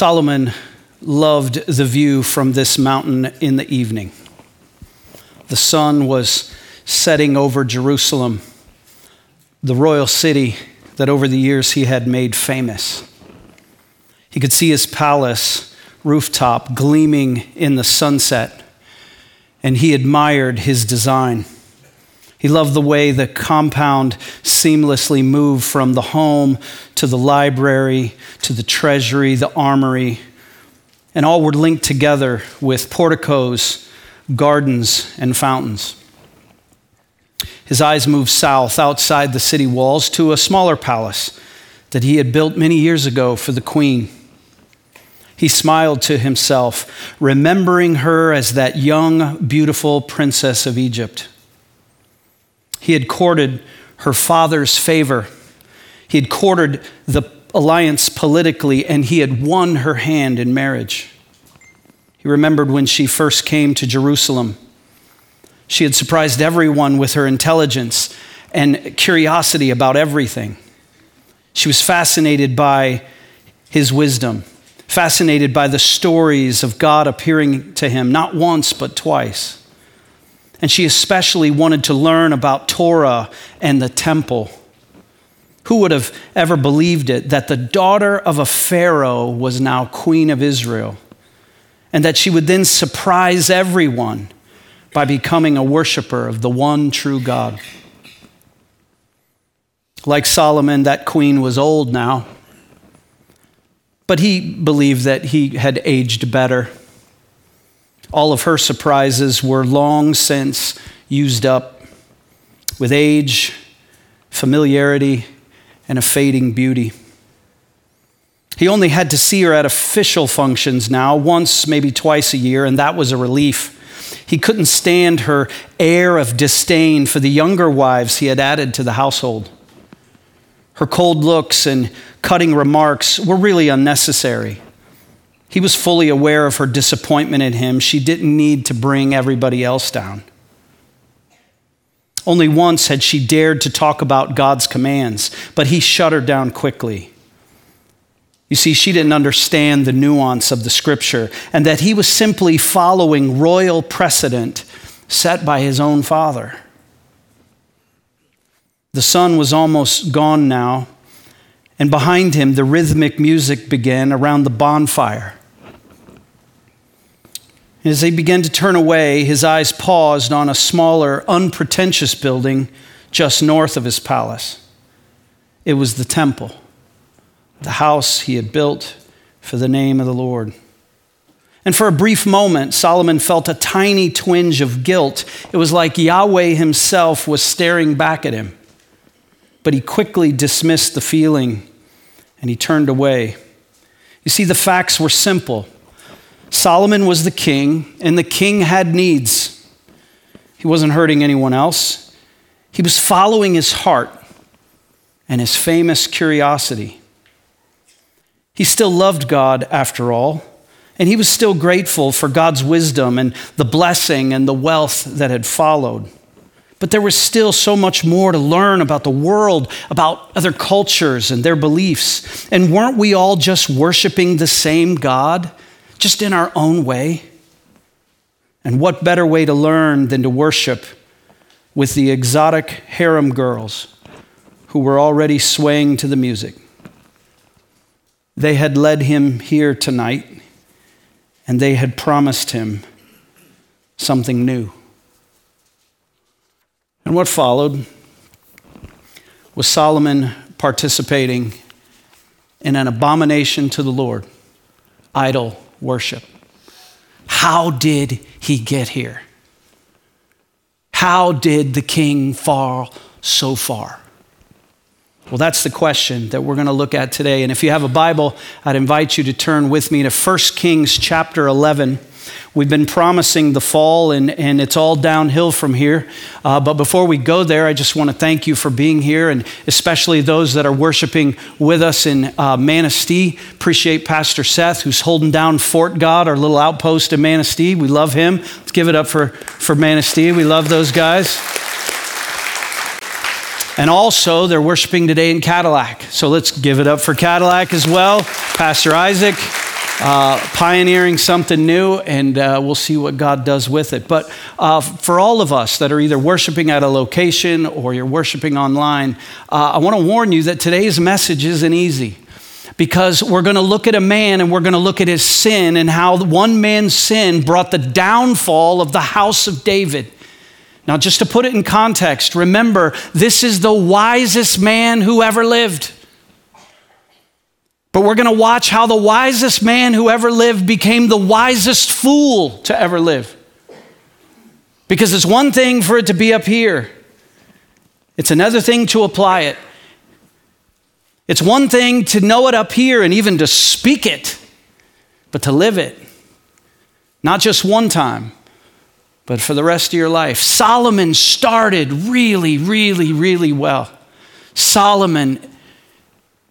Solomon loved the view from this mountain in the evening. The sun was setting over Jerusalem, the royal city that over the years he had made famous. He could see his palace rooftop gleaming in the sunset, and he admired his design. He loved the way the compound seamlessly moved from the home to the library to the treasury, the armory, and all were linked together with porticos, gardens, and fountains. His eyes moved south outside the city walls to a smaller palace that he had built many years ago for the queen. He smiled to himself, remembering her as that young, beautiful princess of Egypt. He had courted her father's favor. He had courted the alliance politically, and he had won her hand in marriage. He remembered when she first came to Jerusalem. She had surprised everyone with her intelligence and curiosity about everything. She was fascinated by his wisdom, fascinated by the stories of God appearing to him, not once, but twice. And she especially wanted to learn about Torah and the temple. Who would have ever believed it, that the daughter of a pharaoh was now queen of Israel, and that she would then surprise everyone by becoming a worshiper of the one true God? Like Solomon, that queen was old now, but he believed that he had aged better. All of her surprises were long since used up with age, familiarity, and a fading beauty. He only had to see her at official functions now, once, maybe twice a year, and that was a relief. He couldn't stand her air of disdain for the younger wives he had added to the household. Her cold looks and cutting remarks were really unnecessary. He was fully aware of her disappointment in him. She didn't need to bring everybody else down. Only once had she dared to talk about God's commands, but he shut her down quickly. You see, she didn't understand the nuance of the scripture and that he was simply following royal precedent set by his own father. The sun was almost gone now, and behind him, the rhythmic music began around the bonfire. As he began to turn away, his eyes paused on a smaller, unpretentious building just north of his palace. It was the temple, the house he had built for the name of the Lord. And for a brief moment, Solomon felt a tiny twinge of guilt. It was like Yahweh himself was staring back at him. But he quickly dismissed the feeling and he turned away. You see, the facts were simple. Solomon was the king, and the king had needs. He wasn't hurting anyone else. He was following his heart and his famous curiosity. He still loved God after all, and he was still grateful for God's wisdom and the blessing and the wealth that had followed. But there was still so much more to learn about the world, about other cultures and their beliefs. And weren't we all just worshiping the same God, just in our own way? And what better way to learn than to worship with the exotic harem girls who were already swaying to the music? They had led him here tonight, and they had promised him something new. And what followed was Solomon participating in an abomination to the Lord, idol worship. How did he get here? How did the king fall so far? Well, that's the question that we're going to look at today. And if you have a Bible, I'd invite you to turn with me to 1 Kings chapter 11. We've been promising the fall, and it's all downhill from here. But before we go there, I just want to thank you for being here, and especially those that are worshiping with us in Manistee. Appreciate Pastor Seth, who's holding down Fort God, our little outpost in Manistee. We love him. Let's give it up for Manistee. We love those guys. And also, they're worshiping today in Cadillac. So let's give it up for Cadillac as well. Pastor Isaac. pioneering something new, and we'll see what God does with it. But for all of us that are either worshiping at a location or you're worshiping online, I want to warn you that today's message isn't easy, because we're going to look at a man and we're going to look at his sin and how one man's sin brought the downfall of the house of David. Now, just to put it in context, remember, this is the wisest man who ever lived. But we're going to watch how the wisest man who ever lived became the wisest fool to ever live. Because it's one thing for it to be up here. It's another thing to apply it. It's one thing to know it up here and even to speak it, but to live it, not just one time, but for the rest of your life. Solomon started really, really, really well. Solomon,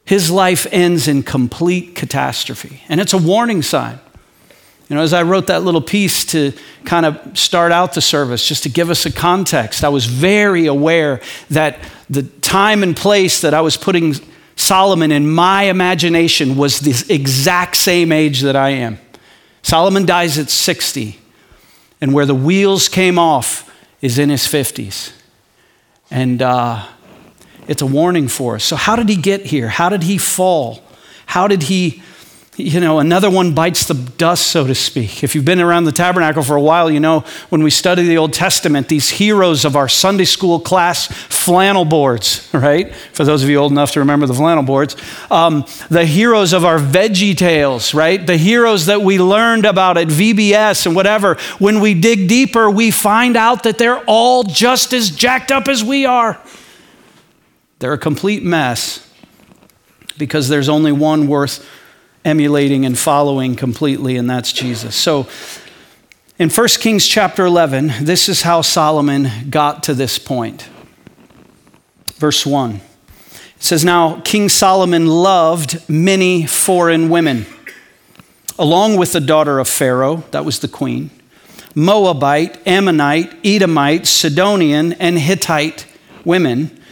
his life ends in complete catastrophe, and it's a warning sign. You know, as I wrote that little piece to kind of start out the service, just to give us a context, I was very aware that the time and place that I was putting Solomon, in my imagination, was the exact same age that I am. Solomon dies at 60, and where the wheels came off is in his 50s. And it's a warning for us. So how did he get here? How did he fall? How did he, you know, another one bites the dust, so to speak. If you've been around the tabernacle for a while, you know, when we study the Old Testament, these heroes of our Sunday school class flannel boards, right? For those of you old enough to remember the flannel boards, the heroes of our Veggie Tales, right? The heroes that we learned about at VBS and whatever. When we dig deeper, we find out that they're all just as jacked up as we are. They're a complete mess because there's only one worth emulating and following completely, and that's Jesus. So in 1 Kings chapter 11, this is how Solomon got to this point. Verse 1, it says, "Now King Solomon loved many foreign women, along with the daughter of Pharaoh," that was the queen, "Moabite, Ammonite, Edomite, Sidonian, and Hittite women,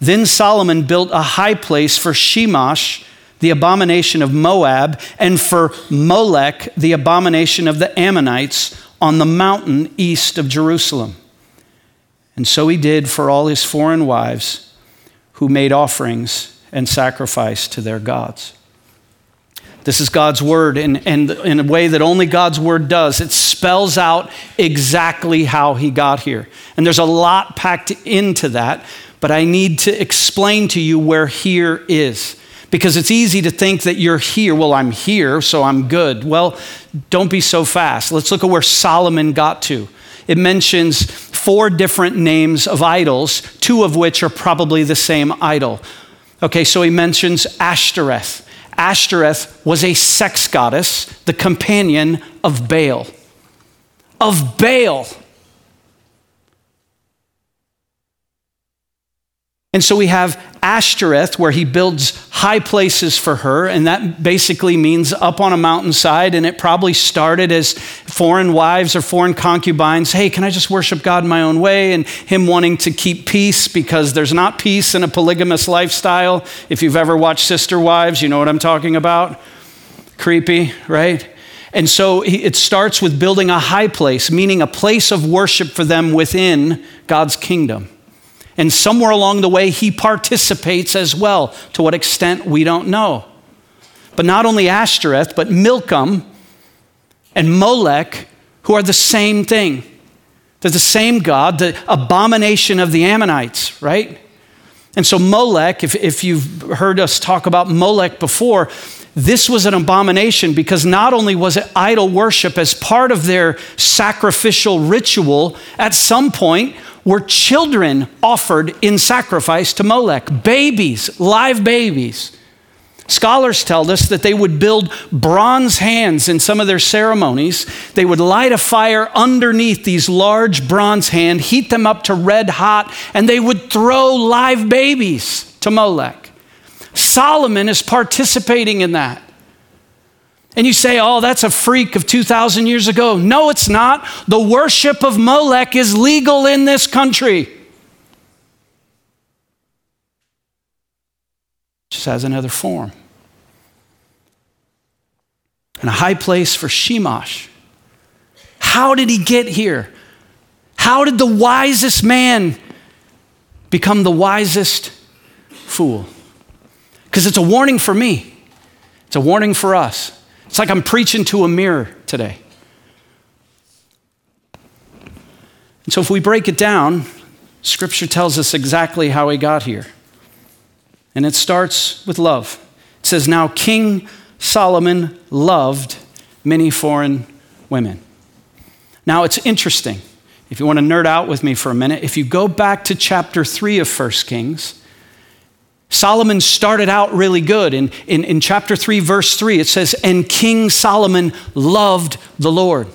Then Solomon built a high place for Chemosh, the abomination of Moab, and for Molech, the abomination of the Ammonites, on the mountain east of Jerusalem. And so he did for all his foreign wives, who made offerings and sacrificed to their gods." This is God's word, and in a way that only God's word does. It spells out exactly how he got here. And there's a lot packed into that, but I need to explain to you where here is, because it's easy to think that you're here. Well, I'm here, so I'm good. Well, don't be so fast. Let's look at where Solomon got to. It mentions 4 different names of idols, 2 of which are probably the same idol. Okay, so he mentions Ashtoreth. Ashtoreth was a sex goddess, the companion of Baal. Of Baal. And so we have Ashtoreth, where he builds high places for her, and that basically means up on a mountainside, and it probably started as foreign wives or foreign concubines. Hey, can I just worship God my own way? And him wanting to keep peace, because there's not peace in a polygamous lifestyle. If you've ever watched Sister Wives, you know what I'm talking about. Creepy, right? And so it starts with building a high place, meaning a place of worship for them within God's kingdom. And somewhere along the way, he participates as well. To what extent, we don't know. But not only Ashtoreth, but Milcom and Molech, who are the same thing. They're the same god, the abomination of the Ammonites, right? And so Molech, if you've heard us talk about Molech before, this was an abomination because not only was it idol worship as part of their sacrificial ritual, at some point were children offered in sacrifice to Molech, babies, live babies. Scholars tell us that they would build bronze hands in some of their ceremonies. They would light a fire underneath these large bronze hands, heat them up to red hot, and they would throw live babies to Molech. Solomon is participating in that. And you say, oh, that's a freak of 2,000 years ago. No, it's not. The worship of Molech is legal in this country. Just has another form. And a high place for Chemosh. How did he get here? How did the wisest man become the wisest fool? Because it's a warning for me. It's a warning for us. It's like I'm preaching to a mirror today. And so if we break it down, Scripture tells us exactly how he got here. And it starts with love. It says, now King Solomon loved many foreign women. Now it's interesting. If you want to nerd out with me for a minute, if you go back to chapter 3 of 1 Kings, Solomon started out really good. In chapter 3, verse 3, it says, and King Solomon loved the Lord.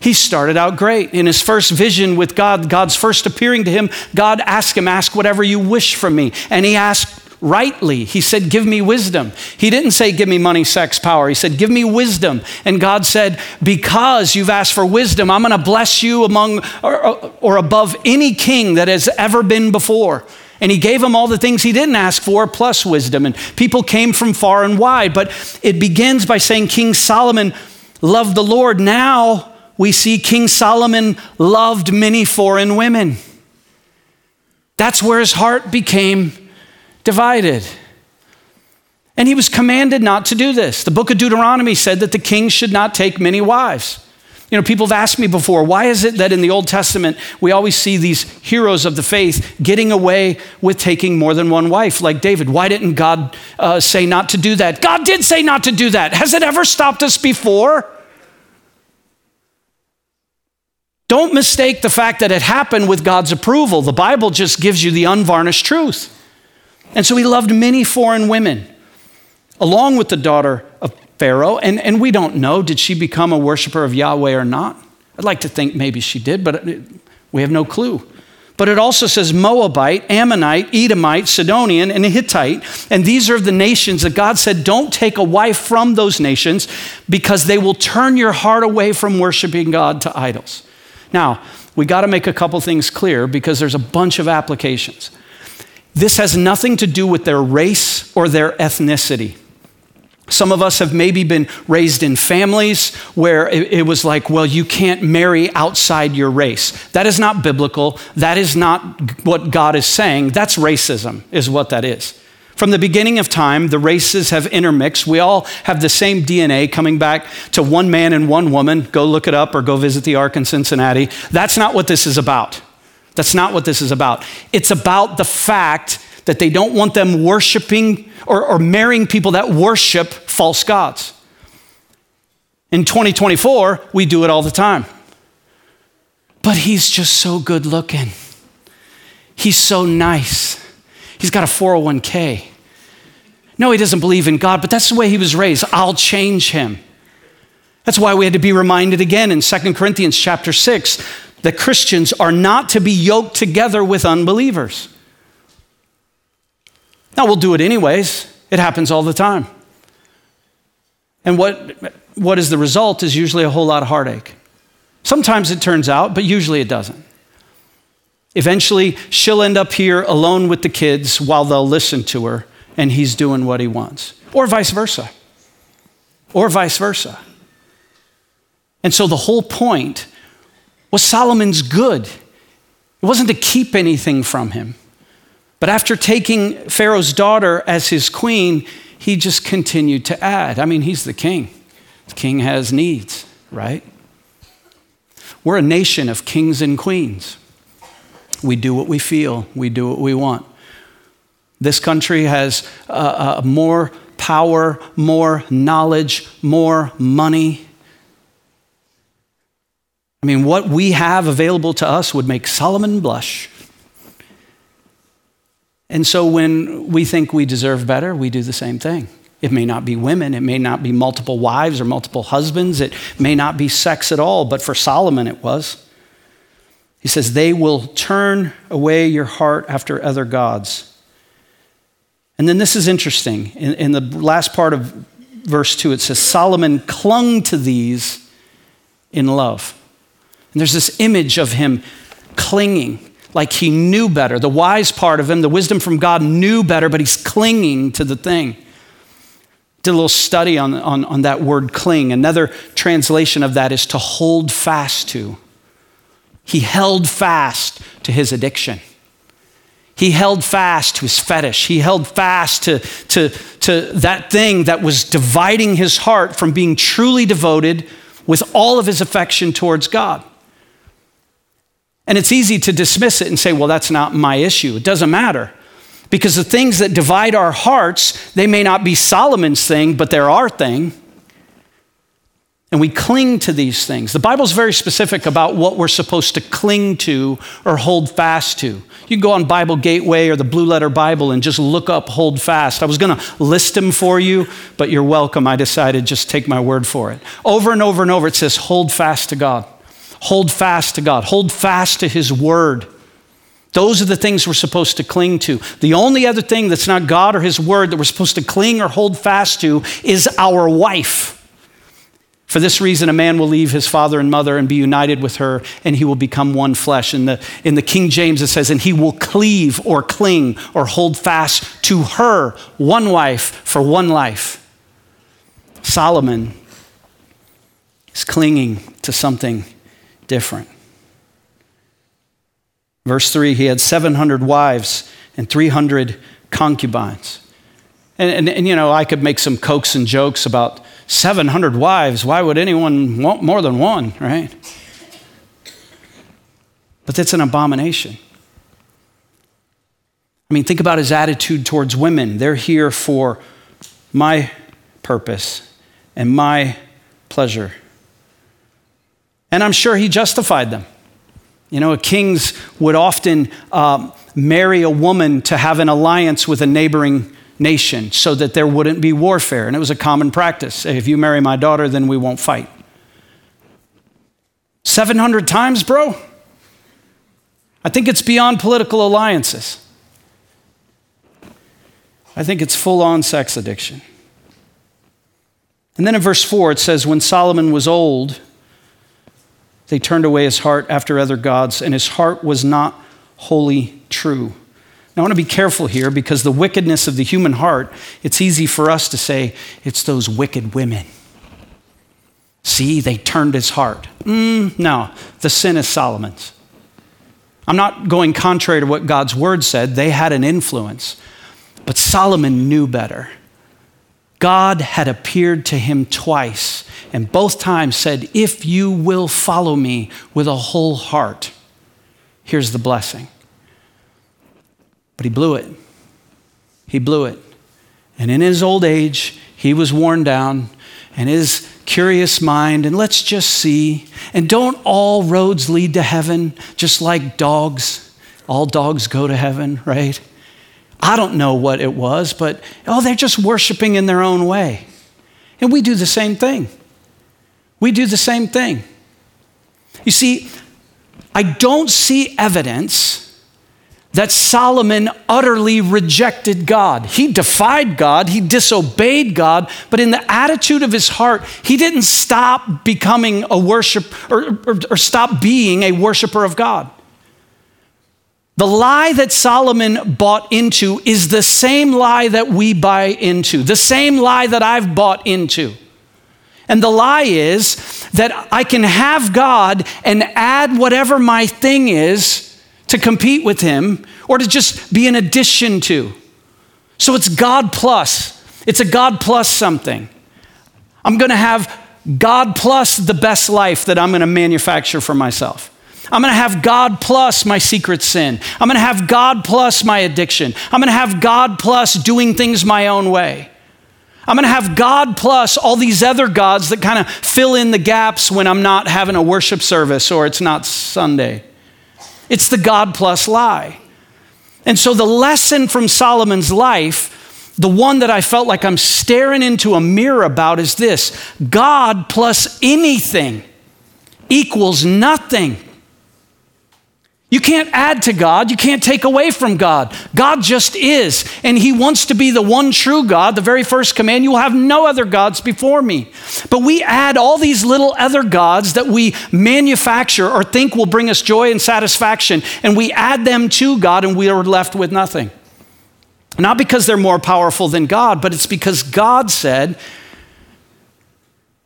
He started out great. In his first vision with God, God's first appearing to him, God asked him, ask whatever you wish from me. And he asked rightly. He said, give me wisdom. He didn't say, give me money, sex, power. He said, give me wisdom. And God said, because you've asked for wisdom, I'm going to bless you among or above any king that has ever been before. And he gave him all the things he didn't ask for, plus wisdom. And people came from far and wide. But it begins by saying King Solomon loved the Lord. Now we see King Solomon loved many foreign women. That's where his heart became divided. And he was commanded not to do this. The book of Deuteronomy said that the king should not take many wives. You know, people have asked me before, why is it that in the Old Testament, we always see these heroes of the faith getting away with taking more than one wife, like David? Why didn't God say not to do that? God did say not to do that. Has it ever stopped us before? Don't mistake the fact that it happened with God's approval. The Bible just gives you the unvarnished truth. And so he loved many foreign women, along with the daughter of Pharaoh, and we don't know, did she become a worshiper of Yahweh or not? I'd like to think maybe she did, but we have no clue. But it also says Moabite, Ammonite, Edomite, Sidonian, and Hittite. And these are the nations that God said, don't take a wife from those nations because they will turn your heart away from worshiping God to idols. Now, we got to make a couple things clear because there's a bunch of applications. This has nothing to do with their race or their ethnicity. Some of us have maybe been raised in families where it was like, well, you can't marry outside your race. That is not biblical. That is not what God is saying. That's racism, is what that is. From the beginning of time, the races have intermixed. We all have the same DNA coming back to one man and one woman. Go look it up or go visit the Ark in Cincinnati. That's not what this is about. That's not what this is about. It's about the fact that they don't want them worshiping or marrying people that worship false gods. In 2024, we do it all the time. But he's just so good looking. He's so nice. He's got a 401k. No, he doesn't believe in God, but that's the way he was raised. I'll change him. That's why we had to be reminded again in 2 Corinthians chapter 6 that Christians are not to be yoked together with unbelievers. Now, we'll do it anyways. It happens all the time. And what is the result is usually a whole lot of heartache. Sometimes it turns out, but usually it doesn't. Eventually, she'll end up here alone with the kids while they'll listen to her, and he's doing what he wants. Or vice versa. Or vice versa. And so the whole point was Solomon's good. It wasn't to keep anything from him. But after taking Pharaoh's daughter as his queen, he just continued to add. I mean, he's the king. The king has needs. right? We're a nation of kings and queens. We do what we feel. We do what we want. This country has more power, more knowledge, more money. I mean, what we have available to us would make Solomon blush. And so when we think we deserve better, we do the same thing. It may not be women. It may not be multiple wives or multiple husbands. It may not be sex at all, but for Solomon it was. He says, they will turn away your heart after other gods. And then this is interesting. In the last part of verse 2, it says, Solomon clung to these in love. And there's this image of him clinging, like he knew better. The wise part of him, the wisdom from God, knew better, but he's clinging to the thing. Did a little study on that word cling. Another translation of that is to hold fast to. He held fast to his addiction. He held fast to his fetish. He held fast to that thing that was dividing his heart from being truly devoted with all of his affection towards God. And it's easy to dismiss it and say, well, that's not my issue. It doesn't matter. Because the things that divide our hearts, they may not be Solomon's thing, but they're our thing. And we cling to these things. The Bible's very specific about what we're supposed to cling to or hold fast to. You can go on Bible Gateway or the Blue Letter Bible and just look up hold fast. I was going to list them for you, but you're welcome. I decided just take my word for it. Over and over and over, it says hold fast to God. Hold fast to God. Hold fast to his word. Those are the things we're supposed to cling to. The only other thing that's not God or his word that we're supposed to cling or hold fast to is our wife. For this reason, a man will leave his father and mother and be united with her, and he will become one flesh. In the King James, it says, and he will cleave or cling or hold fast to her, one wife for one life. Solomon is clinging to something different. Verse 3, he had 700 wives and 300 concubines. And you know, I could make some cokes and jokes about 700 wives. Why would anyone want more than one, right? But that's an abomination. I mean, think about his attitude towards women. They're here for my purpose and my pleasure. And I'm sure he justified them. You know, kings would often marry a woman to have an alliance with a neighboring nation so that there wouldn't be warfare. And it was a common practice. If you marry my daughter, then we won't fight. 700 times, bro? I think it's beyond political alliances. I think it's full-on sex addiction. And then in verse 4, it says, when Solomon was old, they turned away his heart after other gods, and his heart was not wholly true. Now, I want to be careful here because the wickedness of the human heart, it's easy for us to say, it's those wicked women. See, they turned his heart. No, the sin is Solomon's. I'm not going contrary to what God's word said. They had an influence, but Solomon knew better. God had appeared to him twice, and both times said, if you will follow me with a whole heart, here's the blessing. But he blew it. He blew it. And in his old age, he was worn down, and his curious mind, and let's just see, and don't all roads lead to heaven, just like dogs, all dogs go to heaven, right? I don't know what it was, but they're just worshiping in their own way. And we do the same thing. We do the same thing. You see, I don't see evidence that Solomon utterly rejected God. He defied God, he disobeyed God, but in the attitude of his heart, he didn't stop becoming a worshiper or stop being a worshiper of God. The lie that Solomon bought into is the same lie that we buy into, the same lie that I've bought into. And the lie is that I can have God and add whatever my thing is to compete with him or to just be an addition to. So it's God plus. It's a God plus something. I'm going to have God plus the best life that I'm going to manufacture for myself. I'm going to have God plus my secret sin. I'm going to have God plus my addiction. I'm going to have God plus doing things my own way. I'm going to have God plus all these other gods that kind of fill in the gaps when I'm not having a worship service or it's not Sunday. It's the God plus lie. And so the lesson from Solomon's life, the one that I felt like I'm staring into a mirror about is this: God plus anything equals nothing. You can't add to God. You can't take away from God. God just is. And he wants to be the one true God. The very first command, you will have no other gods before me. But we add all these little other gods that we manufacture or think will bring us joy and satisfaction. And we add them to God and we are left with nothing. Not because they're more powerful than God, but it's because God said,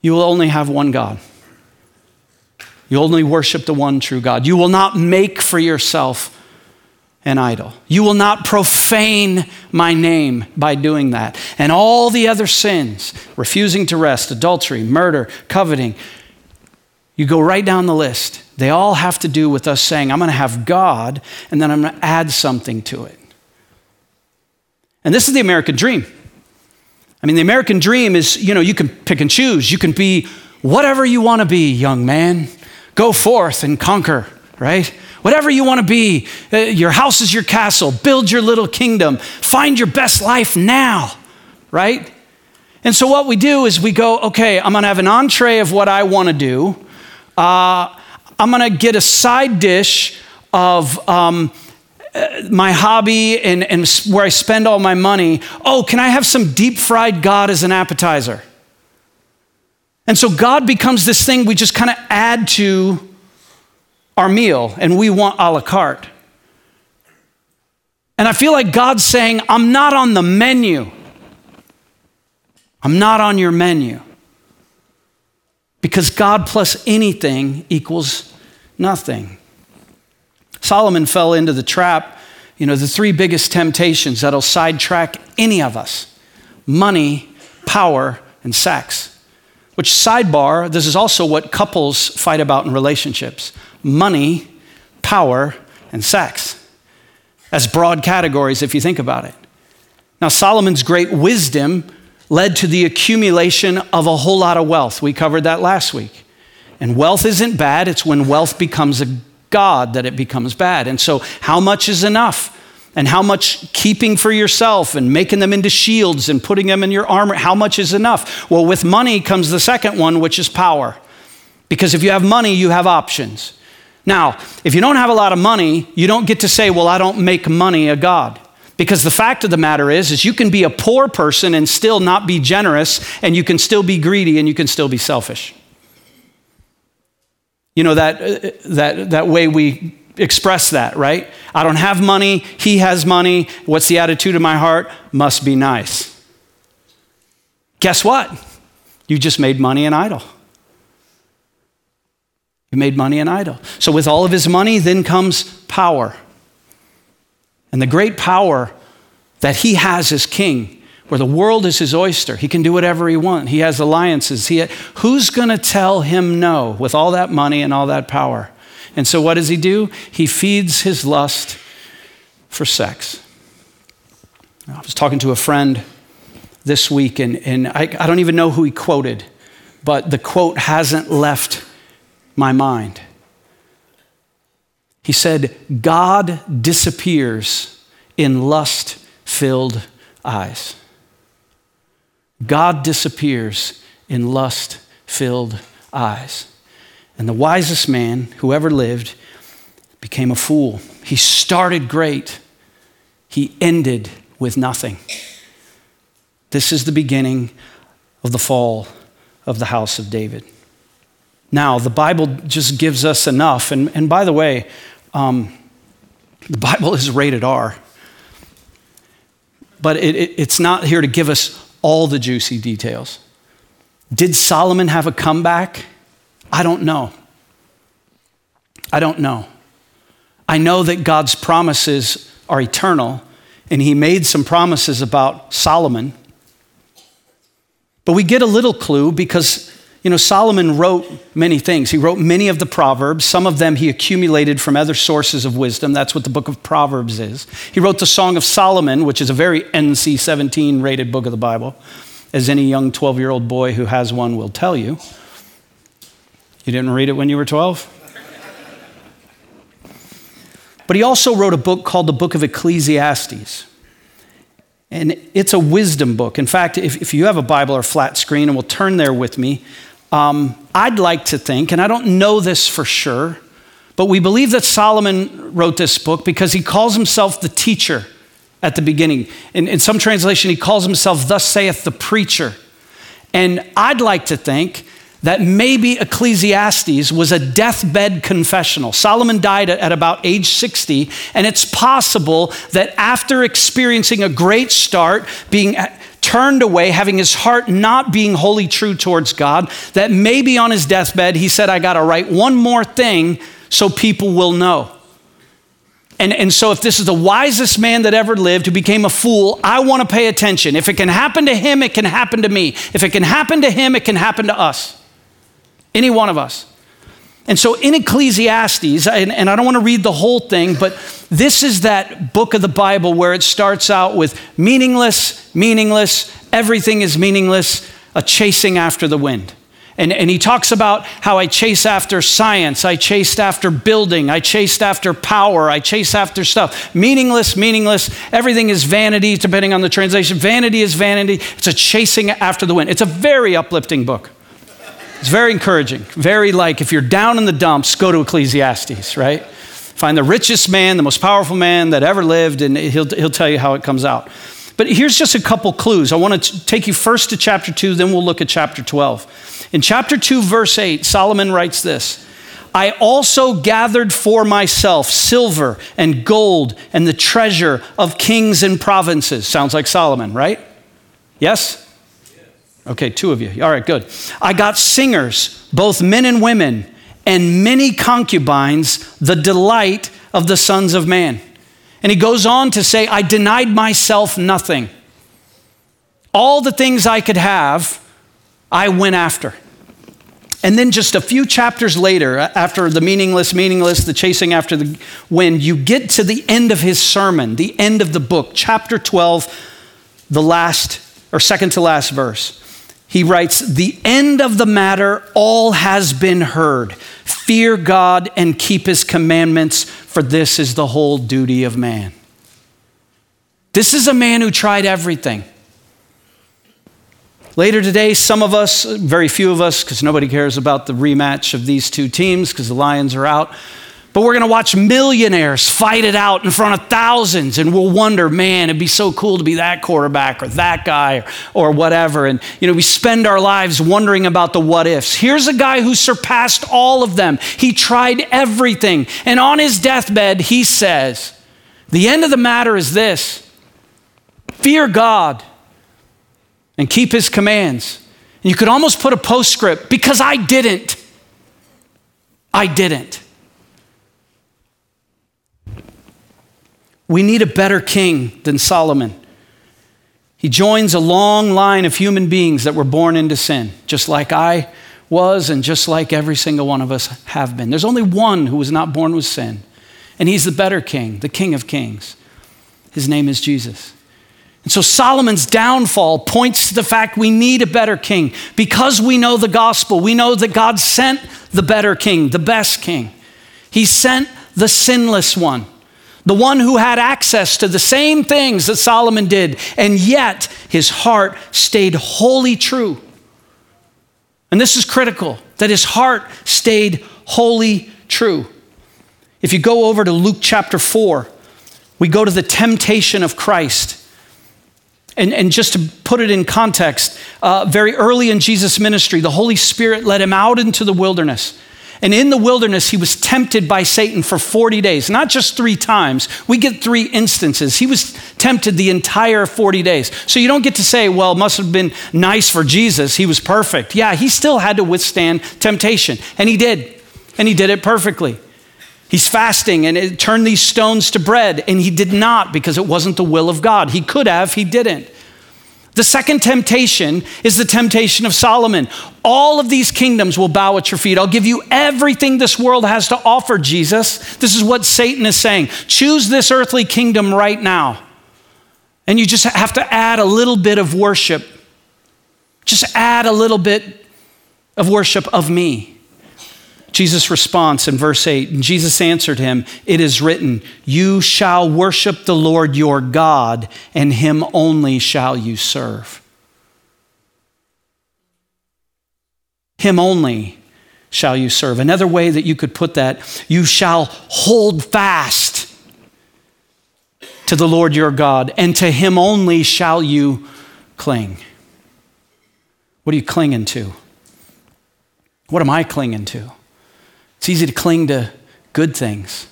you will only have one God. You only worship the one true God. You will not make for yourself an idol. You will not profane my name by doing that. And all the other sins, refusing to rest, adultery, murder, coveting, you go right down the list. They all have to do with us saying, I'm going to have God, and then I'm going to add something to it. And this is the American dream. I mean, the American dream is, you can pick and choose. You can be whatever you want to be, young man. Go forth and conquer, right? Whatever you want to be, your house is your castle, build your little kingdom, find your best life now, right? And so what we do is we go, okay, I'm going to have an entree of what I want to do. I'm going to get a side dish of my hobby and where I spend all my money. Oh, can I have some deep fried God as an appetizer? And so God becomes this thing we just kind of add to our meal, and we want a la carte. And I feel like God's saying, I'm not on the menu. I'm not on your menu. Because God plus anything equals nothing. Solomon fell into the trap, the three biggest temptations that'll sidetrack any of us: money, power, and sex. Which, sidebar, this is also what couples fight about in relationships: money, power, and sex. As broad categories if you think about it. Now, Solomon's great wisdom led to the accumulation of a whole lot of wealth. We covered that last week. And wealth isn't bad. It's when wealth becomes a god that it becomes bad. And so how much is enough? And how much keeping for yourself and making them into shields and putting them in your armor, how much is enough? Well, with money comes the second one, which is power. Because if you have money, you have options. Now, if you don't have a lot of money, you don't get to say, well, I don't make money a god. Because the fact of the matter is you can be a poor person and still not be generous, and you can still be greedy, and you can still be selfish. That way we express that, right? I don't have money. He has money. What's the attitude of my heart? Must be nice. Guess what? You just made money an idol. You made money an idol. So with all of his money, then comes power. And the great power that he has as king, where the world is his oyster. He can do whatever he wants. He has alliances. Who's going to tell him no with all that money and all that power? And so what does he do? He feeds his lust for sex. I was talking to a friend this week, and I don't even know who he quoted, but the quote hasn't left my mind. He said, God disappears in lust-filled eyes. God disappears in lust-filled eyes. And the wisest man who ever lived became a fool. He started great. He ended with nothing. This is the beginning of the fall of the house of David. Now, the Bible just gives us enough. And by the way, the Bible is rated R. But it's not here to give us all the juicy details. Did Solomon have a comeback? I don't know. I know that God's promises are eternal, and he made some promises about Solomon. But we get a little clue because You know, Solomon wrote many things. He wrote many of the Proverbs. Some of them he accumulated from other sources of wisdom. That's what the book of Proverbs is. He wrote the Song of Solomon, which is a very NC-17 rated book of the Bible, as any young 12-year-old boy who has one will tell you. You didn't read it when you were 12? But he also wrote a book called the Book of Ecclesiastes. And it's a wisdom book. In fact, if you have a Bible or flat screen, and we'll turn there with me, I'd like to think, and I don't know this for sure, but we believe that Solomon wrote this book because he calls himself the teacher at the beginning. In some translation, he calls himself, thus saith the preacher. And I'd like to think that maybe Ecclesiastes was a deathbed confessional. Solomon died at about age 60, and it's possible that after experiencing a great start, being turned away, having his heart not being wholly true towards God, that maybe on his deathbed he said, I gotta write one more thing so people will know. And so if this is the wisest man that ever lived who became a fool, I want to pay attention. If it can happen to him, it can happen to me. If it can happen to him, it can happen to us. Any one of us. And so in Ecclesiastes, and I don't want to read the whole thing, but this is that book of the Bible where it starts out with meaningless, meaningless, everything is meaningless, a chasing after the wind. And he talks about how I chase after science, I chased after building, I chased after power, I chased after stuff. Meaningless, meaningless, everything is vanity, depending on the translation. Vanity is vanity. It's a chasing after the wind. It's a very uplifting book. It's very encouraging, very like if you're down in the dumps, go to Ecclesiastes, right? Find the richest man, the most powerful man that ever lived, and he'll tell you how it comes out. But here's just a couple clues. I want to take you first to chapter 2, then we'll look at chapter 12. In chapter 2, verse 8, Solomon writes this, I also gathered for myself silver and gold and the treasure of kings and provinces. Sounds like Solomon, right? Yes? Okay, two of you. All right, good. I got singers, both men and women, and many concubines, the delight of the sons of man. And he goes on to say, I denied myself nothing. All the things I could have, I went after. And then just a few chapters later, after the meaningless, the chasing after the wind, you get to the end of his sermon, the end of the book, chapter 12, the last, or second to last verse. He writes, the end of the matter, all has been heard. Fear God and keep his commandments, for this is the whole duty of man. This is a man who tried everything. Later today, some of us, very few of us, because nobody cares about the rematch of these two teams because the Lions are out, but we're going to watch millionaires fight it out in front of thousands, and we'll wonder, man, it'd be so cool to be that quarterback or that guy or whatever. And, you know, we spend our lives wondering about the what ifs. Here's a guy who surpassed all of them. He tried everything. And on his deathbed, he says, the end of the matter is this, fear God and keep his commands. And you could almost put a postscript, because I didn't. I didn't. We need a better king than Solomon. He joins a long line of human beings that were born into sin, just like I was and just like every single one of us have been. There's only one who was not born with sin, and he's the better king, the King of Kings. His name is Jesus. And so Solomon's downfall points to the fact we need a better king. Because we know the gospel, we know that God sent the better king, the best king. He sent the sinless one. The one who had access to the same things that Solomon did, and yet his heart stayed wholly true. And this is critical, that his heart stayed wholly true. If you go over to Luke chapter 4, we go to the temptation of Christ. And just to put it in context, very early in Jesus' ministry, the Holy Spirit led him out into the wilderness. And in the wilderness, he was tempted by Satan for 40 days, not just 3 times. We get 3 instances. He was tempted the entire 40 days. So you don't get to say, well, it must have been nice for Jesus. He was perfect. Yeah, he still had to withstand temptation. And he did. And he did it perfectly. He's fasting and it turned these stones to bread. And he did not, because it wasn't the will of God. He could have, he didn't. The second temptation is the temptation of Solomon. All of these kingdoms will bow at your feet. I'll give you everything this world has to offer, Jesus. This is what Satan is saying. Choose this earthly kingdom right now. And you just have to add a little bit of worship. Just add a little bit of worship of me. Jesus' response in verse 8, and Jesus answered him, it is written, you shall worship the Lord your God, and him only shall you serve. Him only shall you serve. Another way that you could put that, you shall hold fast to the Lord your God, and to him only shall you cling. What are you clinging to? What am I clinging to? It's easy to cling to good things.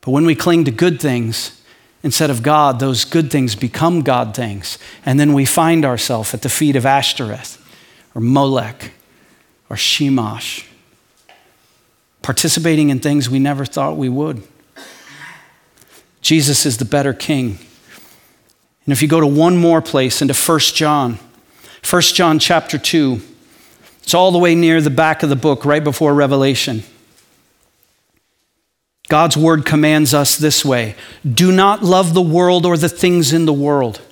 But when we cling to good things instead of God, those good things become God things. And then we find ourselves at the feet of Ashtoreth or Molech or Chemosh, participating in things we never thought we would. Jesus is the better king. And if you go to one more place, into 1 John chapter 2, it's all the way near the back of the book, right before Revelation. God's word commands us this way. Do not love the world or the things in the world.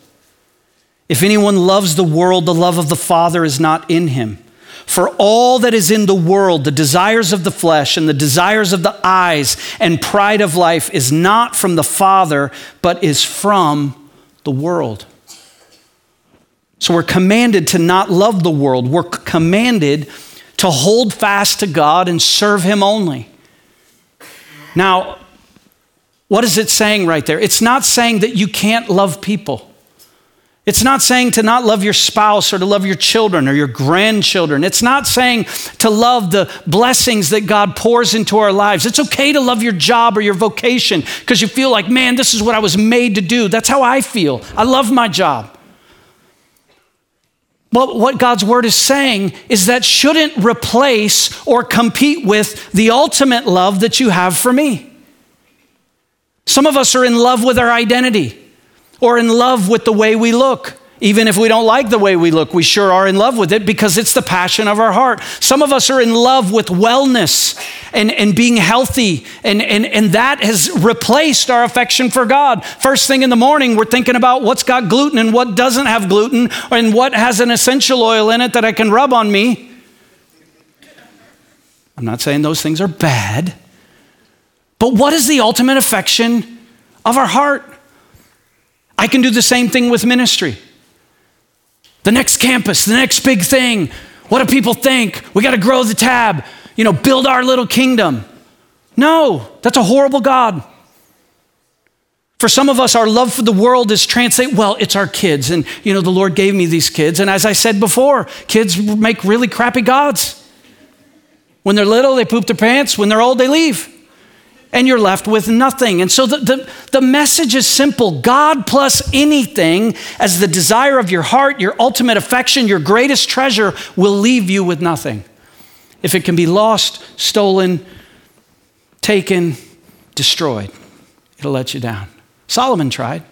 If anyone loves the world, the love of the Father is not in him. For all that is in the world, the desires of the flesh and the desires of the eyes and pride of life is not from the Father, but is from the world. So we're commanded to not love the world. We're commanded to hold fast to God and serve him only. Now, what is it saying right there? It's not saying that you can't love people. It's not saying to not love your spouse or to love your children or your grandchildren. It's not saying to love the blessings that God pours into our lives. It's okay to love your job or your vocation because you feel like, man, this is what I was made to do. That's how I feel. I love my job. But what God's word is saying is that shouldn't replace or compete with the ultimate love that you have for me. Some of us are in love with our identity or in love with the way we look. Even if we don't like the way we look, we sure are in love with it because it's the passion of our heart. Some of us are in love with wellness and being healthy, and that has replaced our affection for God. First thing in the morning, we're thinking about what's got gluten and what doesn't have gluten and what has an essential oil in it that I can rub on me. I'm not saying those things are bad, but what is the ultimate affection of our heart? I can do the same thing with ministry. The next campus, the next big thing. What do people think? We got to grow the tab, build our little kingdom. No, that's a horrible God. For some of us, our love for the world is translated, well, it's our kids. And, the Lord gave me these kids. And as I said before, kids make really crappy gods. When they're little, they poop their pants. When they're old, they leave. And you're left with nothing. And so the message is simple. God plus anything as the desire of your heart, your ultimate affection, your greatest treasure will leave you with nothing. If it can be lost, stolen, taken, destroyed, it'll let you down. Solomon tried.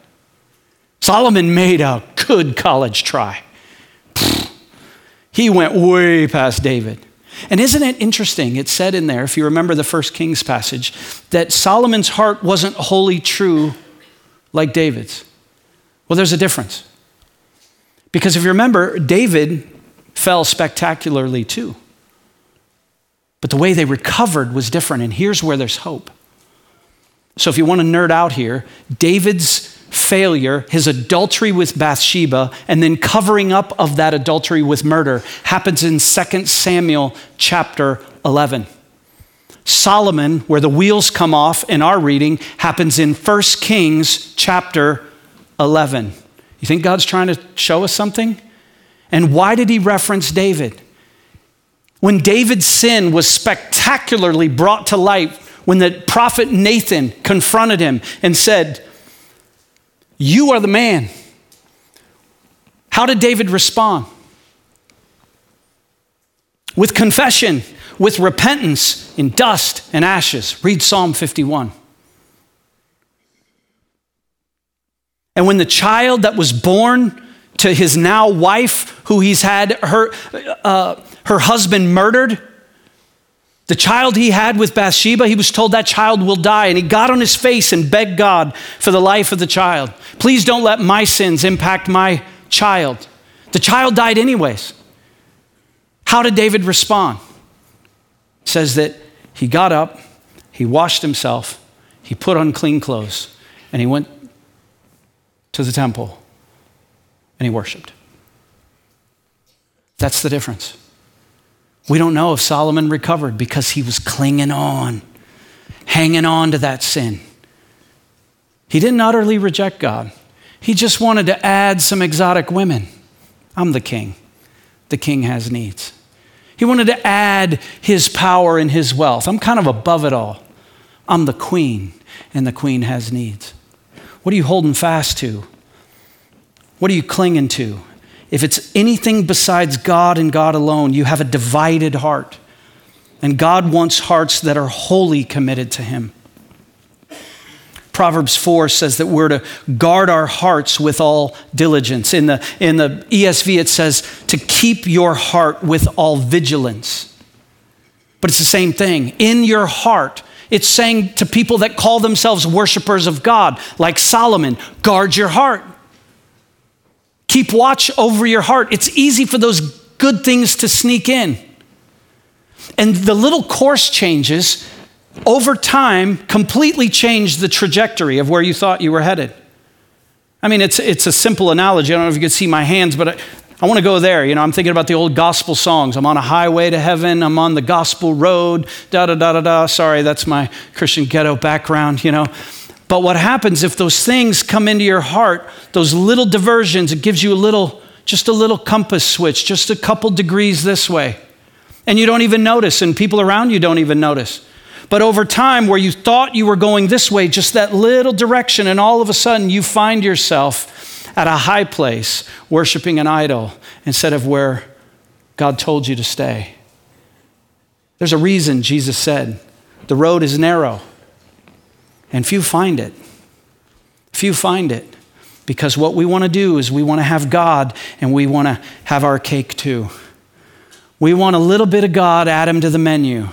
Solomon made a good college try. He went way past David. And isn't it interesting? It said in there, if you remember the 1 Kings passage, that Solomon's heart wasn't wholly true like David's. Well, there's a difference. Because if you remember, David fell spectacularly too. But the way they recovered was different, and here's where there's hope. So if you want to nerd out here, David's failure, his adultery with Bathsheba, and then covering up of that adultery with murder happens in 2 Samuel chapter 11. Solomon, where the wheels come off in our reading, happens in 1 Kings chapter 11. You think God's trying to show us something? And why did he reference David? When David's sin was spectacularly brought to light, when the prophet Nathan confronted him and said, "You are the man." How did David respond? With confession, with repentance, in dust and ashes. Read Psalm 51. And when the child that was born to his now wife, who he's had her husband murdered. The child he had with Bathsheba, he was told that child will die, and he got on his face and begged God for the life of the child. Please don't let my sins impact my child. The child died anyways. How did David respond? It says that he got up, he washed himself, he put on clean clothes, and he went to the temple and he worshiped. That's the difference. We don't know if Solomon recovered because he was clinging on, hanging on to that sin. He didn't utterly reject God. He just wanted to add some exotic women. I'm the king. The king has needs. He wanted to add his power and his wealth. I'm kind of above it all. I'm the queen, and the queen has needs. What are you holding fast to? What are you clinging to? If it's anything besides God and God alone, you have a divided heart. And God wants hearts that are wholly committed to him. Proverbs 4 says that we're to guard our hearts with all diligence. In the ESV, it says to keep your heart with all vigilance. But it's the same thing. In your heart, it's saying to people that call themselves worshipers of God, like Solomon, guard your heart. Keep watch over your heart. It's easy for those good things to sneak in. And the little course changes over time completely change the trajectory of where you thought you were headed. I mean, it's a simple analogy. I don't know if you can see my hands, but I want to go there. You know, I'm thinking about the old gospel songs. I'm on a highway to heaven. I'm on the gospel road. Da-da-da-da-da. Sorry, that's my Christian ghetto background, you know. But what happens if those things come into your heart, those little diversions, it gives you just a little compass switch, just a couple degrees this way. And you don't even notice, and people around you don't even notice. But over time, where you thought you were going this way, just that little direction, and all of a sudden you find yourself at a high place worshiping an idol instead of where God told you to stay. There's a reason Jesus said, the road is narrow. And few find it. Few find it. Because what we want to do is we want to have God and we want to have our cake too. We want a little bit of God, add him to the menu. A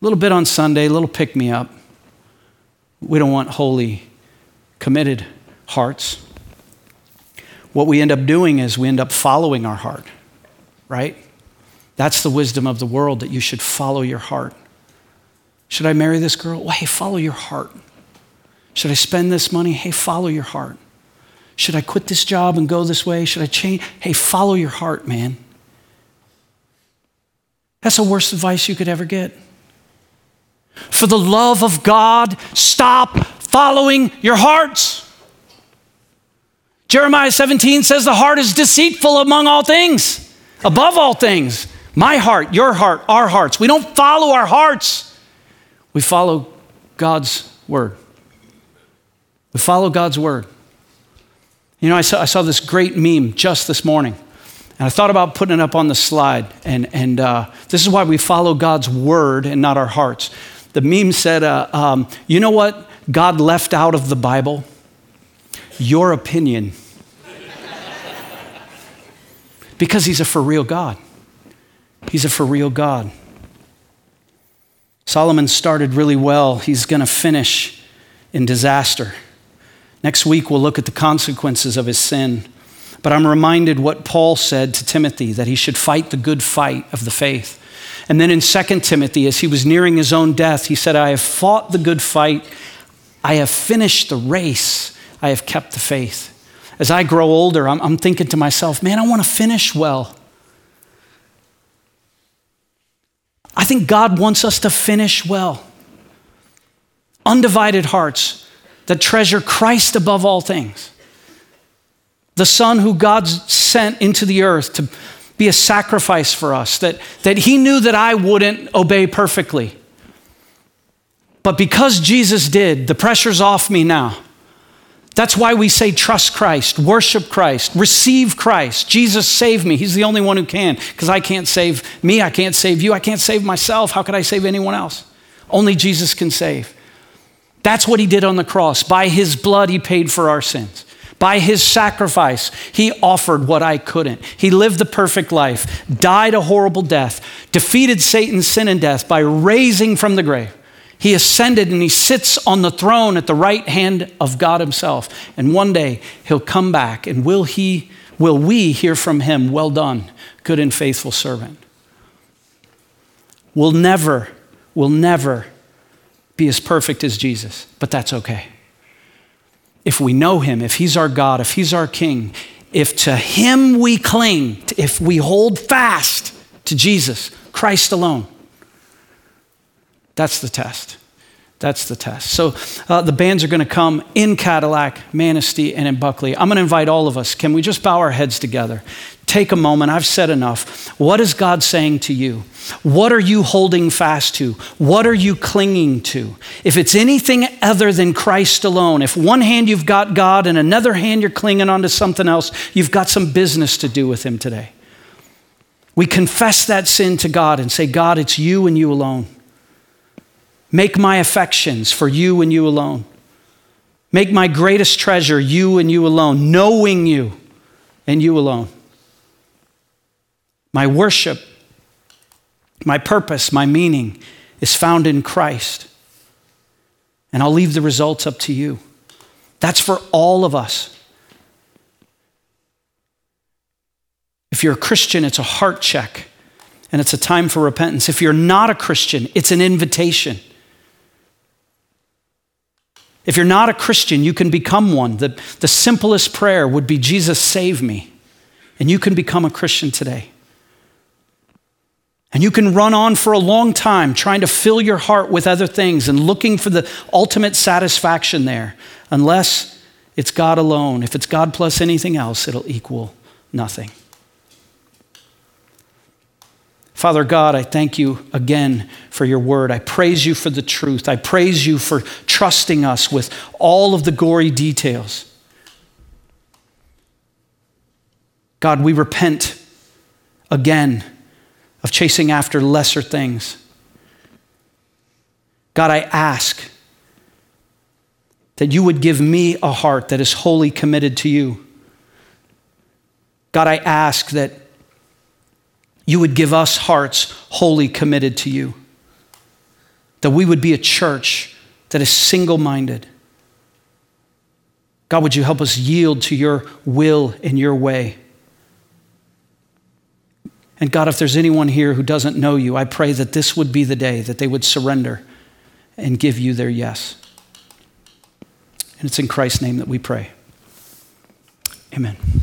little bit on Sunday, a little pick-me-up. We don't want holy, committed hearts. What we end up doing is we end up following our heart, right? That's the wisdom of the world, that you should follow your heart. Should I marry this girl? Well, hey, follow your heart. Should I spend this money? Hey, follow your heart. Should I quit this job and go this way? Should I change? Hey, follow your heart, man. That's the worst advice you could ever get. For the love of God, stop following your hearts. Jeremiah 17 says the heart is deceitful among all things, above all things. My heart, your heart, our hearts. We don't follow our hearts. We follow God's word. We follow God's word. You know, I saw this great meme just this morning, and I thought about putting it up on the slide, and this is why we follow God's word and not our hearts. The meme said, you know what God left out of the Bible? Your opinion. Because he's a for real God. He's a for real God. Solomon started really well. He's going to finish in disaster. Next week, we'll look at the consequences of his sin. But I'm reminded what Paul said to Timothy, that he should fight the good fight of the faith. And then in 2 Timothy, as he was nearing his own death, he said, I have fought the good fight. I have finished the race. I have kept the faith. As I grow older, I'm thinking to myself, man, I want to finish well. I think God wants us to finish well. Undivided hearts that treasure Christ above all things. The Son who God sent into the earth to be a sacrifice for us, that he knew that I wouldn't obey perfectly. But because Jesus did, the pressure's off me now. That's why we say trust Christ, worship Christ, receive Christ. Jesus, save me. He's the only one who can, because I can't save me. I can't save you. I can't save myself. How could I save anyone else? Only Jesus can save. That's what he did on the cross. By his blood, he paid for our sins. By his sacrifice, he offered what I couldn't. He lived the perfect life, died a horrible death, defeated Satan's sin and death by raising from the grave. He ascended and he sits on the throne at the right hand of God himself. And one day he'll come back, and will we hear from him, "Well done, good and faithful servant." We'll never be as perfect as Jesus, but that's okay. If we know him, if he's our God, if he's our King, if to him we cling, if we hold fast to Jesus, Christ alone, that's the test. That's the test. So the bands are going to come in Cadillac, Manistee, and in Buckley. I'm going to invite all of us. Can we just bow our heads together? Take a moment. I've said enough. What is God saying to you? What are you holding fast to? What are you clinging to? If it's anything other than Christ alone, if one hand you've got God and another hand you're clinging onto something else, you've got some business to do with him today. We confess that sin to God and say, "God, it's you and you alone. Make my affections for you and you alone. Make my greatest treasure you and you alone, knowing you and you alone. My worship, my purpose, my meaning is found in Christ. And I'll leave the results up to you." That's for all of us. If you're a Christian, it's a heart check and it's a time for repentance. If you're not a Christian, it's an invitation. If you're not a Christian, you can become one. The simplest prayer would be, "Jesus, save me." And you can become a Christian today. And you can run on for a long time trying to fill your heart with other things and looking for the ultimate satisfaction there. Unless it's God alone. If it's God plus anything else, it'll equal nothing. Father God, I thank you again for your word. I praise you for the truth. I praise you for trusting us with all of the gory details. God, we repent again of chasing after lesser things. God, I ask that you would give me a heart that is wholly committed to you. God, I ask that you would give us hearts wholly committed to you. That we would be a church that is single-minded. God, would you help us yield to your will and your way? And God, if there's anyone here who doesn't know you, I pray that this would be the day that they would surrender and give you their yes. And it's in Christ's name that we pray. Amen.